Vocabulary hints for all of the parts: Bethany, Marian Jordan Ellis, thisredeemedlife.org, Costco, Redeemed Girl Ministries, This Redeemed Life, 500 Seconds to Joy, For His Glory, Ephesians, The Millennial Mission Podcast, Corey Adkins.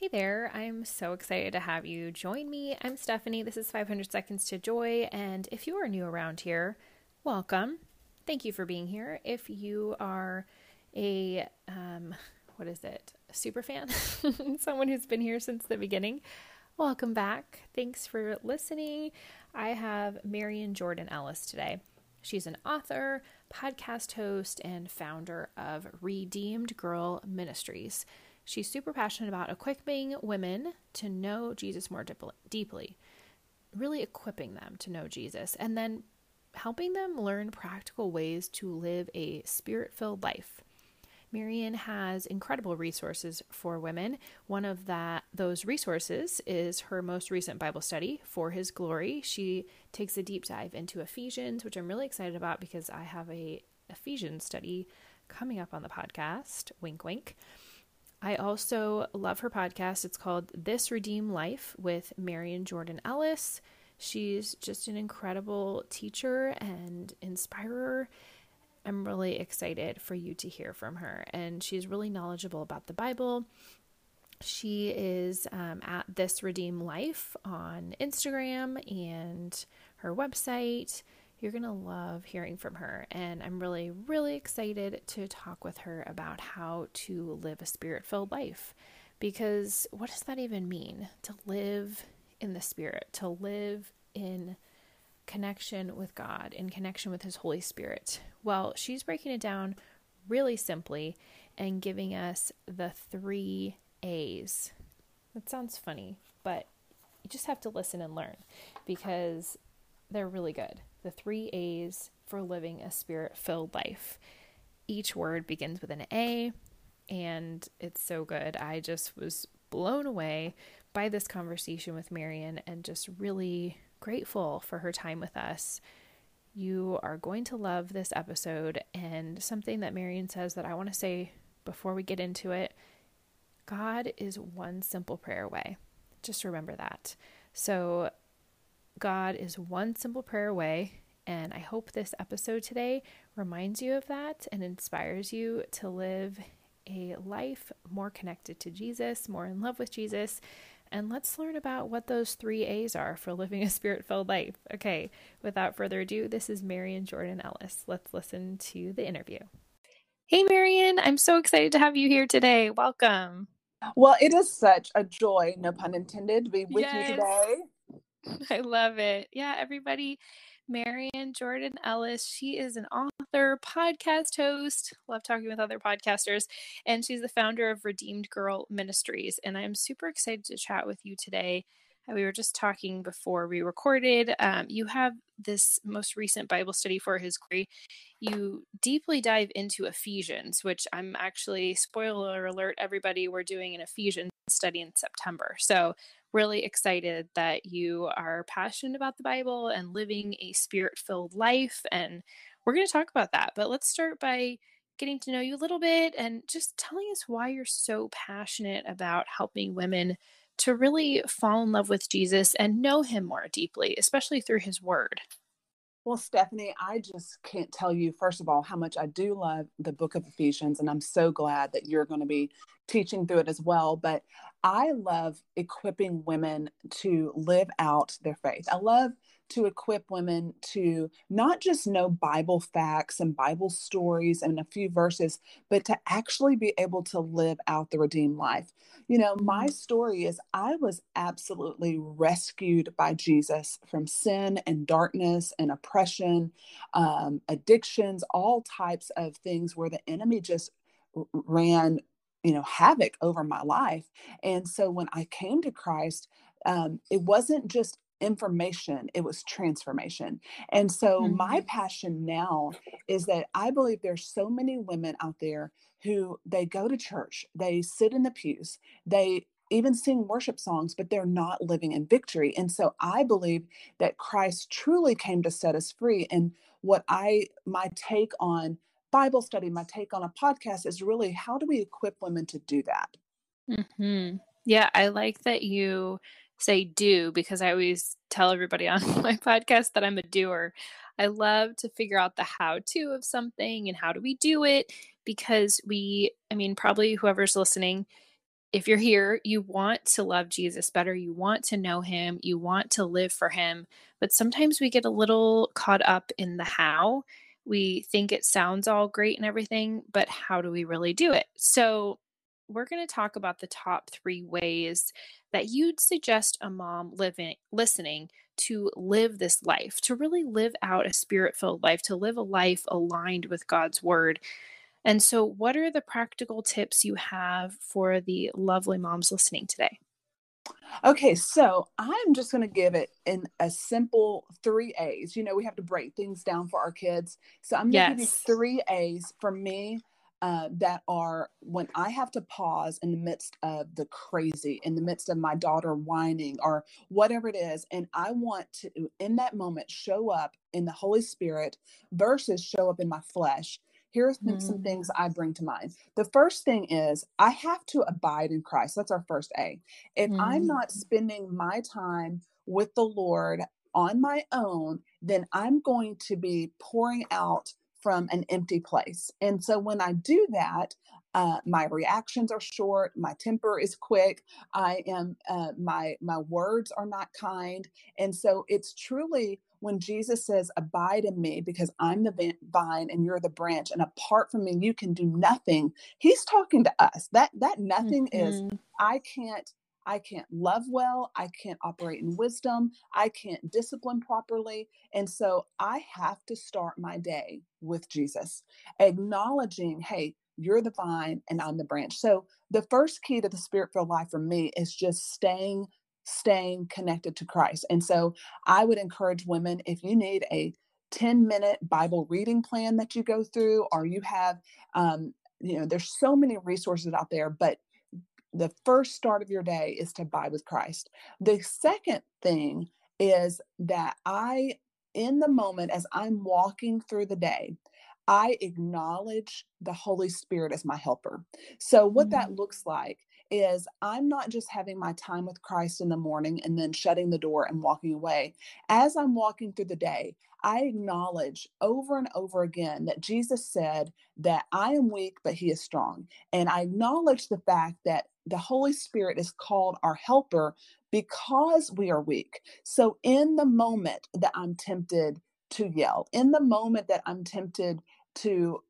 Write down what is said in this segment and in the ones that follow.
Hey there, I'm so excited to have you join me. I'm Stephanie, this is 500 Seconds to Joy, and if you are new around here, welcome. Thank you for being here. If you are a, super fan, someone who's been here since the beginning, welcome back. Thanks for listening. I have Marian Jordan Ellis today. She's an author, podcast host, and founder of Redeemed Girl Ministries. She's super passionate about equipping women to know Jesus more deeply, really equipping them to know Jesus, and then helping them learn practical ways to live a spirit-filled life. Marian has incredible resources for women. One of those resources is her most recent Bible study, For His Glory. She takes a deep dive into Ephesians, which I'm really excited about because I have an Ephesians study coming up on the podcast. Wink, wink. I also love her podcast. It's called This Redeemed Life with Marian Jordan Ellis. She's just an incredible teacher and inspirer. I'm really excited for you to hear from her. And she's really knowledgeable about the Bible. She is at This Redeemed Life on Instagram and her website. You're going to love hearing from her, and I'm really, really excited to talk with her about how to live a spirit-filled life, because what does that even mean? To live in the Spirit, to live in connection with God, in connection with His Holy Spirit. Well, she's breaking it down really simply and giving us the 3 A's. That sounds funny, but you just have to listen and learn because they're really good. The 3 A's for living a spirit-filled life. Each word begins with an A, and it's so good. I just was blown away by this conversation with Marian and just really grateful for her time with us. You are going to love this episode, and something that Marian says that I want to say before we get into it, God is one simple prayer away. Just remember that. So God is one simple prayer away, and I hope this episode today reminds you of that and inspires you to live a life more connected to Jesus, more in love with Jesus, and let's learn about what those 3 A's are for living a spirit-filled life. Okay, without further ado, this is Marian Jordan Ellis. Let's listen to the interview. Hey, Marian, I'm so excited to have you here today. Welcome. Well, it is such a joy, no pun intended, to be with you today. I love it. Yeah, everybody, Marian Jordan Ellis, she is an author, podcast host, love talking with other podcasters, and she's the founder of Redeemed Girl Ministries, and I'm super excited to chat with you today. We were just talking before we recorded. You have this most recent Bible study For His Glory. You deeply dive into Ephesians, which I'm actually, spoiler alert, everybody, we're doing an Ephesians study in September. So really excited that you are passionate about the Bible and living a spirit-filled life. And we're going to talk about that, but let's start by getting to know you a little bit and just telling us why you're so passionate about helping women to really fall in love with Jesus and know Him more deeply, especially through His Word. Well, Stephanie, I just can't tell you, first of all, how much I do love the book of Ephesians, and I'm so glad that you're going to be teaching through it as well. But I love equipping women to live out their faith. I love to equip women to not just know Bible facts and Bible stories and a few verses, but to actually be able to live out the redeemed life. You know, my story is I was absolutely rescued by Jesus from sin and darkness and oppression, addictions, all types of things where the enemy just ran, you know, havoc over my life. And so when I came to Christ, it wasn't just information, it was transformation. And so my passion now is that I believe there's so many women out there who they go to church, they sit in the pews, they even sing worship songs, but they're not living in victory. And so I believe that Christ truly came to set us free. And what my take on Bible study, my take on a podcast is really, how do we equip women to do that? Mm-hmm. Yeah, I like that you say do, because I always tell everybody on my podcast that I'm a doer. I love to figure out the how to of something and how do we do it, because probably whoever's listening if you're here, you want to love Jesus better. You want to know him. You want to live for him. But sometimes we get a little caught up in the how. We think it sounds all great and everything, but how do we really do it? So we're going to talk about the top 3 ways that you'd suggest a mom listening to live this life, to really live out a spirit-filled life, to live a life aligned with God's word. And so what are the practical tips you have for the lovely moms listening today? Okay, so I'm just going to give it in a simple 3 A's. You know, we have to break things down for our kids. So I'm going to give you 3 A's for me that are when I have to pause in the midst of the crazy, in the midst of my daughter whining or whatever it is. And I want to, in that moment, show up in the Holy Spirit versus show up in my flesh. Here are some things I bring to mind. The first thing is I have to abide in Christ. That's our first A. If I'm not spending my time with the Lord on my own, then I'm going to be pouring out from an empty place. And so when I do that, my reactions are short. My temper is quick. I am, my words are not kind. And so it's truly when Jesus says, abide in me because I'm the vine and you're the branch, and apart from me, you can do nothing. He's talking to us. That nothing is, I can't love well. I can't operate in wisdom. I can't discipline properly. And so I have to start my day with Jesus, acknowledging, hey, you're the vine and I'm the branch. So the first key to the spirit-filled life for me is just staying connected to Christ. And so I would encourage women, if you need a 10-minute Bible reading plan that you go through, or you have, there's so many resources out there, but the first start of your day is to abide with Christ. The second thing is that I, in the moment, as I'm walking through the day, I acknowledge the Holy Spirit as my helper. So what that looks like is I'm not just having my time with Christ in the morning and then shutting the door and walking away. As I'm walking through the day, I acknowledge over and over again that Jesus said that I am weak, but he is strong. And I acknowledge the fact that the Holy Spirit is called our helper because we are weak. So in the moment that I'm tempted to yell, in the moment that I'm tempted to,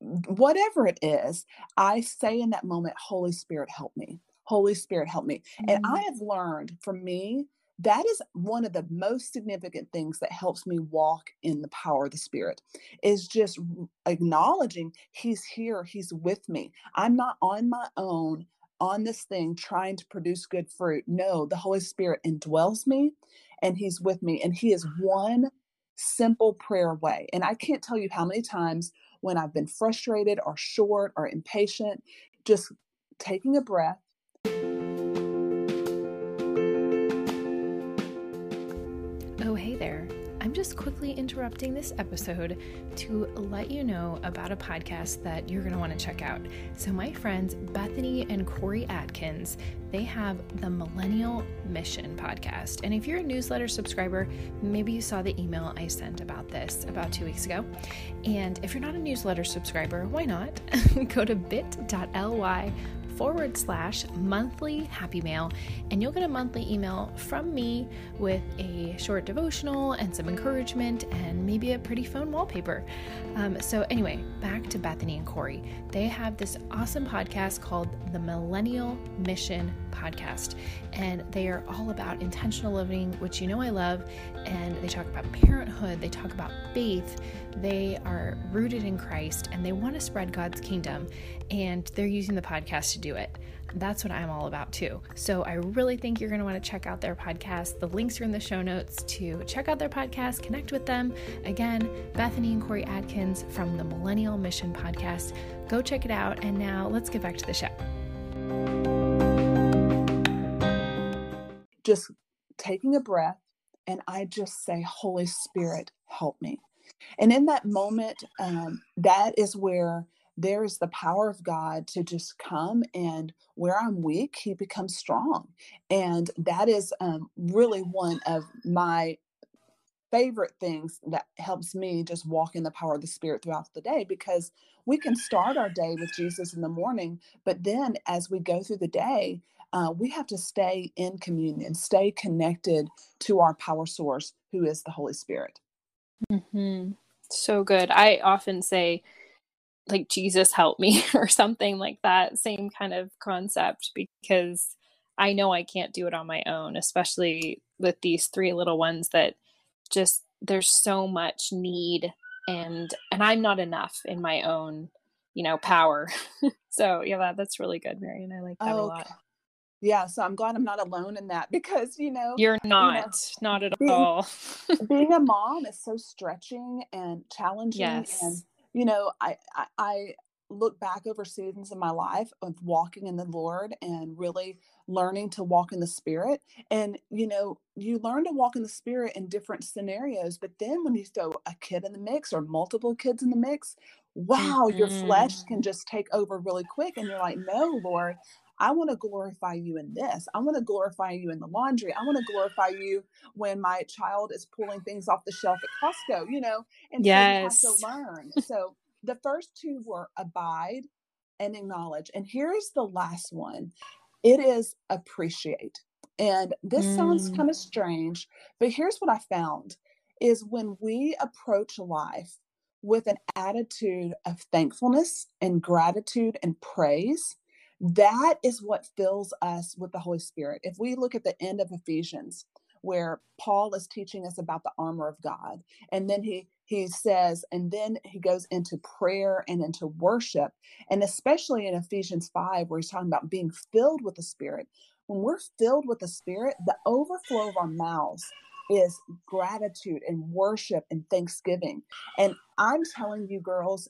whatever it is, I say in that moment, Holy Spirit, help me. Holy Spirit, help me. Mm-hmm. And I have learned, for me, that is one of the most significant things that helps me walk in the power of the Spirit, is just acknowledging he's here, he's with me. I'm not on my own on this thing trying to produce good fruit. No, the Holy Spirit indwells me and he's with me, and he is one simple prayer away. And I can't tell you how many times when I've been frustrated or short or impatient, just taking a breath. Oh, hey there. I'm just quickly interrupting this episode to let you know about a podcast that you're going to want to check out. So my friends, Bethany and Corey Adkins, they have the Millennial Mission Podcast. And if you're a newsletter subscriber, maybe you saw the email I sent about this about 2 weeks ago. And if you're not a newsletter subscriber, why not? Go to bit.ly/monthlyhappymail, and you'll get a monthly email from me with a short devotional and some encouragement and maybe a pretty phone wallpaper. So anyway, back to Bethany and Corey. They have this awesome podcast called The Millennial Mission Podcast, and they are all about intentional living, which I love, and they talk about parenthood, they talk about faith, they are rooted in Christ, and they want to spread God's kingdom, and they're using the podcast to do it. That's what I'm all about too. So I really think you're going to want to check out their podcast. The links are in the show notes to check out their podcast, connect with them. Again, Bethany and Corey Adkins from the Millennial Mission Podcast. Go check it out. And now let's get back to the show. Just taking a breath, and I just say, Holy Spirit, help me. And in that moment, that is where there is the power of God to just come, and where I'm weak, he becomes strong. And that is really one of my favorite things that helps me just walk in the power of the Spirit throughout the day, because we can start our day with Jesus in the morning, but then as we go through the day, we have to stay in communion, stay connected to our power source, who is the Holy Spirit. Mm-hmm. So good. I often say, like, Jesus help me or something like that, same kind of concept, because I know I can't do it on my own, especially with these three little ones that just, there's so much need and I'm not enough in my own, you know, power. So yeah, that's really good, Marian. I like that a lot. Yeah. So I'm glad I'm not alone in that, because, you know, you're not at all. Being a mom is so stretching and challenging. Yes. And, you know, I look back over seasons in my life of walking in the Lord and really learning to walk in the Spirit. And, you know, you learn to walk in the Spirit in different scenarios, but then when you throw a kid in the mix or multiple kids in the mix, wow, mm-hmm. Your flesh can just take over really quick. And you're like, no, Lord, I want to glorify you in this. I want to glorify you in the laundry. I want to glorify you when my child is pulling things off the shelf at Costco, you know, and yes. So you have to learn. So the first two were abide and acknowledge. And here's the last one. It is appreciate. And this sounds kind of strange, but here's what I found is when we approach life with an attitude of thankfulness and gratitude and praise, that is what fills us with the Holy Spirit. If we look at the end of Ephesians, where Paul is teaching us about the armor of God, and then he says, and then he goes into prayer and into worship, and especially in Ephesians 5, where he's talking about being filled with the Spirit. When we're filled with the Spirit, the overflow of our mouths is gratitude and worship and thanksgiving. And I'm telling you, girls,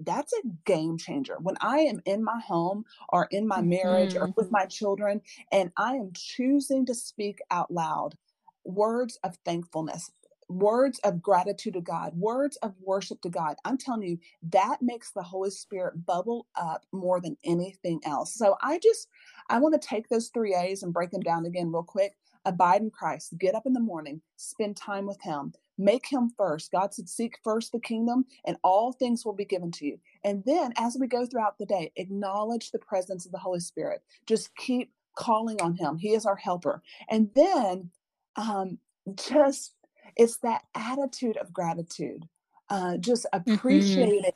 that's a game changer. When I am in my home or in my marriage or with my children, and I am choosing to speak out loud words of thankfulness, words of gratitude to God, words of worship to God, I'm telling you, that makes the Holy Spirit bubble up more than anything else. So I want to take those three A's and break them down again real quick. Abide in Christ, get up in the morning, spend time with him, make him first. God said, seek first the kingdom and all things will be given to you. And then as we go throughout the day, acknowledge the presence of the Holy Spirit. Just keep calling on him. He is our helper. And then it's that attitude of gratitude, just appreciating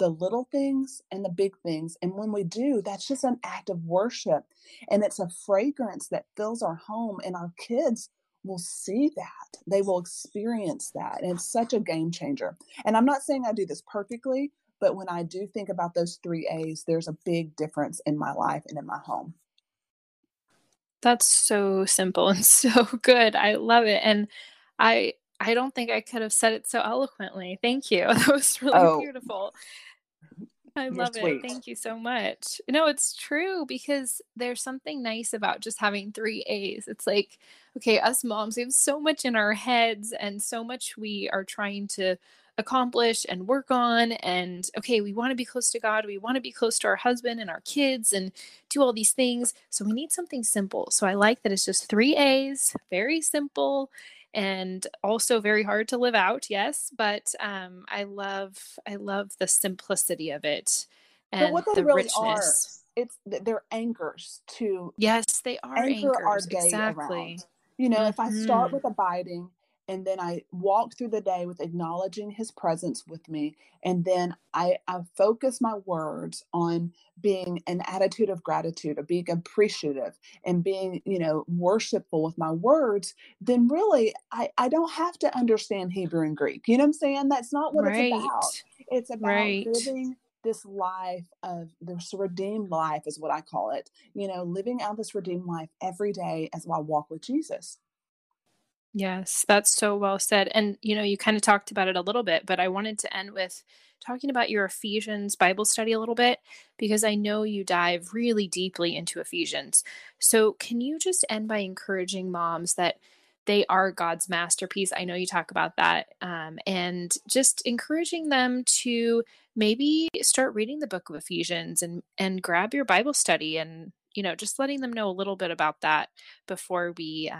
the little things and the big things. And when we do, that's just an act of worship. And it's a fragrance that fills our home, and our kids will see that. They will experience that. And it's such a game changer. And I'm not saying I do this perfectly, but when I do think about those three A's, there's a big difference in my life and in my home. That's so simple and so good. I love it. And I don't think I could have said it so eloquently. Thank you. That was really beautiful. I love it. Thank you so much. No, it's true, because there's something nice about just having three A's. It's like, okay, us moms, we have so much in our heads and so much we are trying to accomplish and work on. And okay, we want to be close to God. We want to be close to our husband and our kids and do all these things. So we need something simple. So I like that it's just three A's, very simple, and also very hard to live out. Yes. But, I love the simplicity of it and what the really richness. They're anchors to, yes, they are anchors. Our day around. You know, if I start with abiding, and then I walk through the day with acknowledging his presence with me, and then I focus my words on being an attitude of gratitude, of being appreciative and being, you know, worshipful with my words, then really I don't have to understand Hebrew and Greek. You know what I'm saying? That's not what it's about. It's about living this life of this redeemed life is what I call it. You know, living out this redeemed life every day as I walk with Jesus. Yes, that's so well said. And, you know, you kind of talked about it a little bit, but I wanted to end with talking about your Ephesians Bible study a little bit, because I know you dive really deeply into Ephesians. So can you just end by encouraging moms that they are God's masterpiece? I know you talk about that, and just encouraging them to maybe start reading the book of Ephesians and grab your Bible study and, you know, just letting them know a little bit about that before we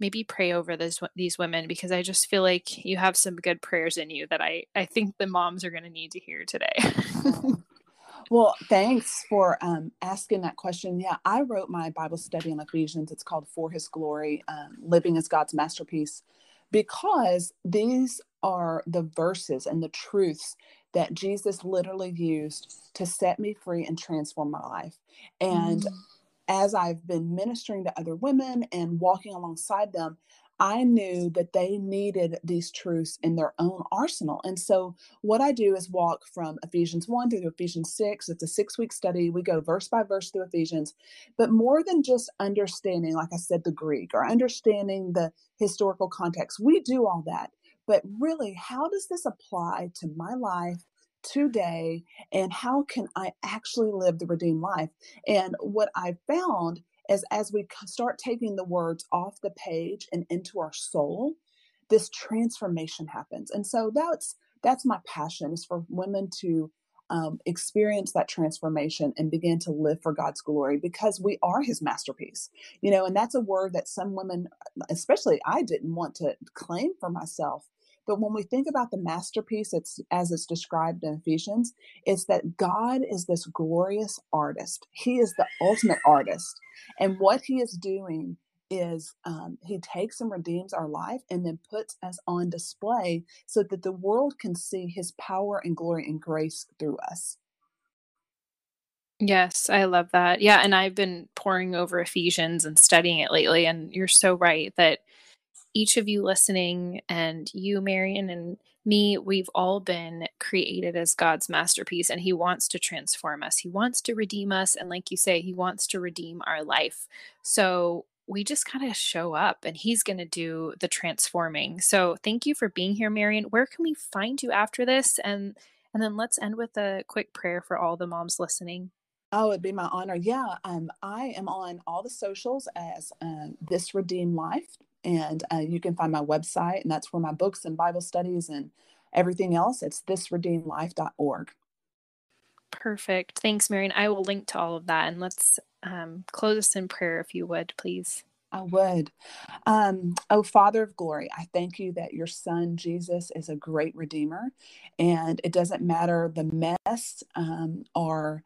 maybe pray over these women, because I just feel like you have some good prayers in you that I think the moms are going to need to hear today. Well, thanks for asking that question. Yeah, I wrote my Bible study on Ephesians. It's called For His Glory, Living as God's Masterpiece, because these are the verses and the truths that Jesus literally used to set me free and transform my life. And as I've been ministering to other women and walking alongside them, I knew that they needed these truths in their own arsenal. And so what I do is walk from Ephesians 1 through Ephesians 6. It's a 6-week study. We go verse by verse through Ephesians. But more than just understanding, like I said, the Greek or understanding the historical context, we do all that. But really, how does this apply to my life today? And how can I actually live the redeemed life? And what I found is, as we start taking the words off the page and into our soul, this transformation happens. And so that's my passion, is for women to experience that transformation and begin to live for God's glory, because we are His masterpiece, you know. And that's a word that some women, especially I, didn't want to claim for myself. But when we think about the masterpiece, it's as it's described in Ephesians, it's that God is this glorious artist. He is the ultimate artist. And what He is doing is He takes and redeems our life and then puts us on display so that the world can see His power and glory and grace through us. Yes, I love that. Yeah. And I've been poring over Ephesians and studying it lately. And you're so right that each of you listening, and you, Marian, and me, we've all been created as God's masterpiece, and He wants to transform us. He wants to redeem us. And like you say, He wants to redeem our life. So we just kind of show up, and He's going to do the transforming. So thank you for being here, Marian. Where can we find you after this? And then let's end with a quick prayer for all the moms listening. Oh, it'd be my honor. Yeah. I am on all the socials as This Redeemed Life. And you can find my website, and that's where my books and Bible studies and everything else. It's thisredeemedlife.org. Perfect. Thanks, Marian. I will link to all of that. And let's close us in prayer, if you would, please. I would. Oh, Father of glory, I thank you that your Son, Jesus, is a great Redeemer. And it doesn't matter the mess or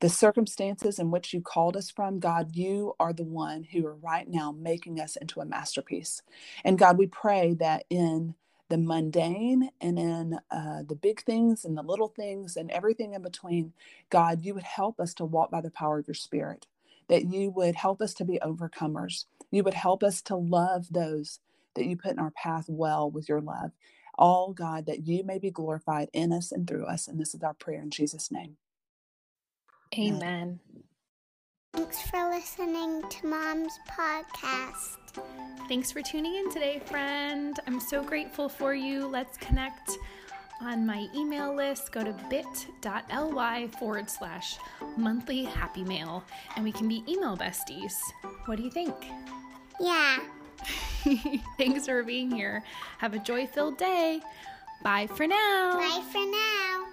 the circumstances in which you called us from, God, you are the one who are right now making us into a masterpiece. And God, we pray that in the mundane and in the big things and the little things and everything in between, God, you would help us to walk by the power of your Spirit, that you would help us to be overcomers. You would help us to love those that you put in our path well with your love. All, God, that you may be glorified in us and through us. And this is our prayer in Jesus' name. Amen. Thanks for listening to Mom's Podcast. Thanks for tuning in today, friend. I'm so grateful for you. Let's connect on my email list. Go to bit.ly/monthlyhappymail, and we can be email besties. What do you think? Yeah. Thanks for being here. Have a joy-filled day. Bye for now.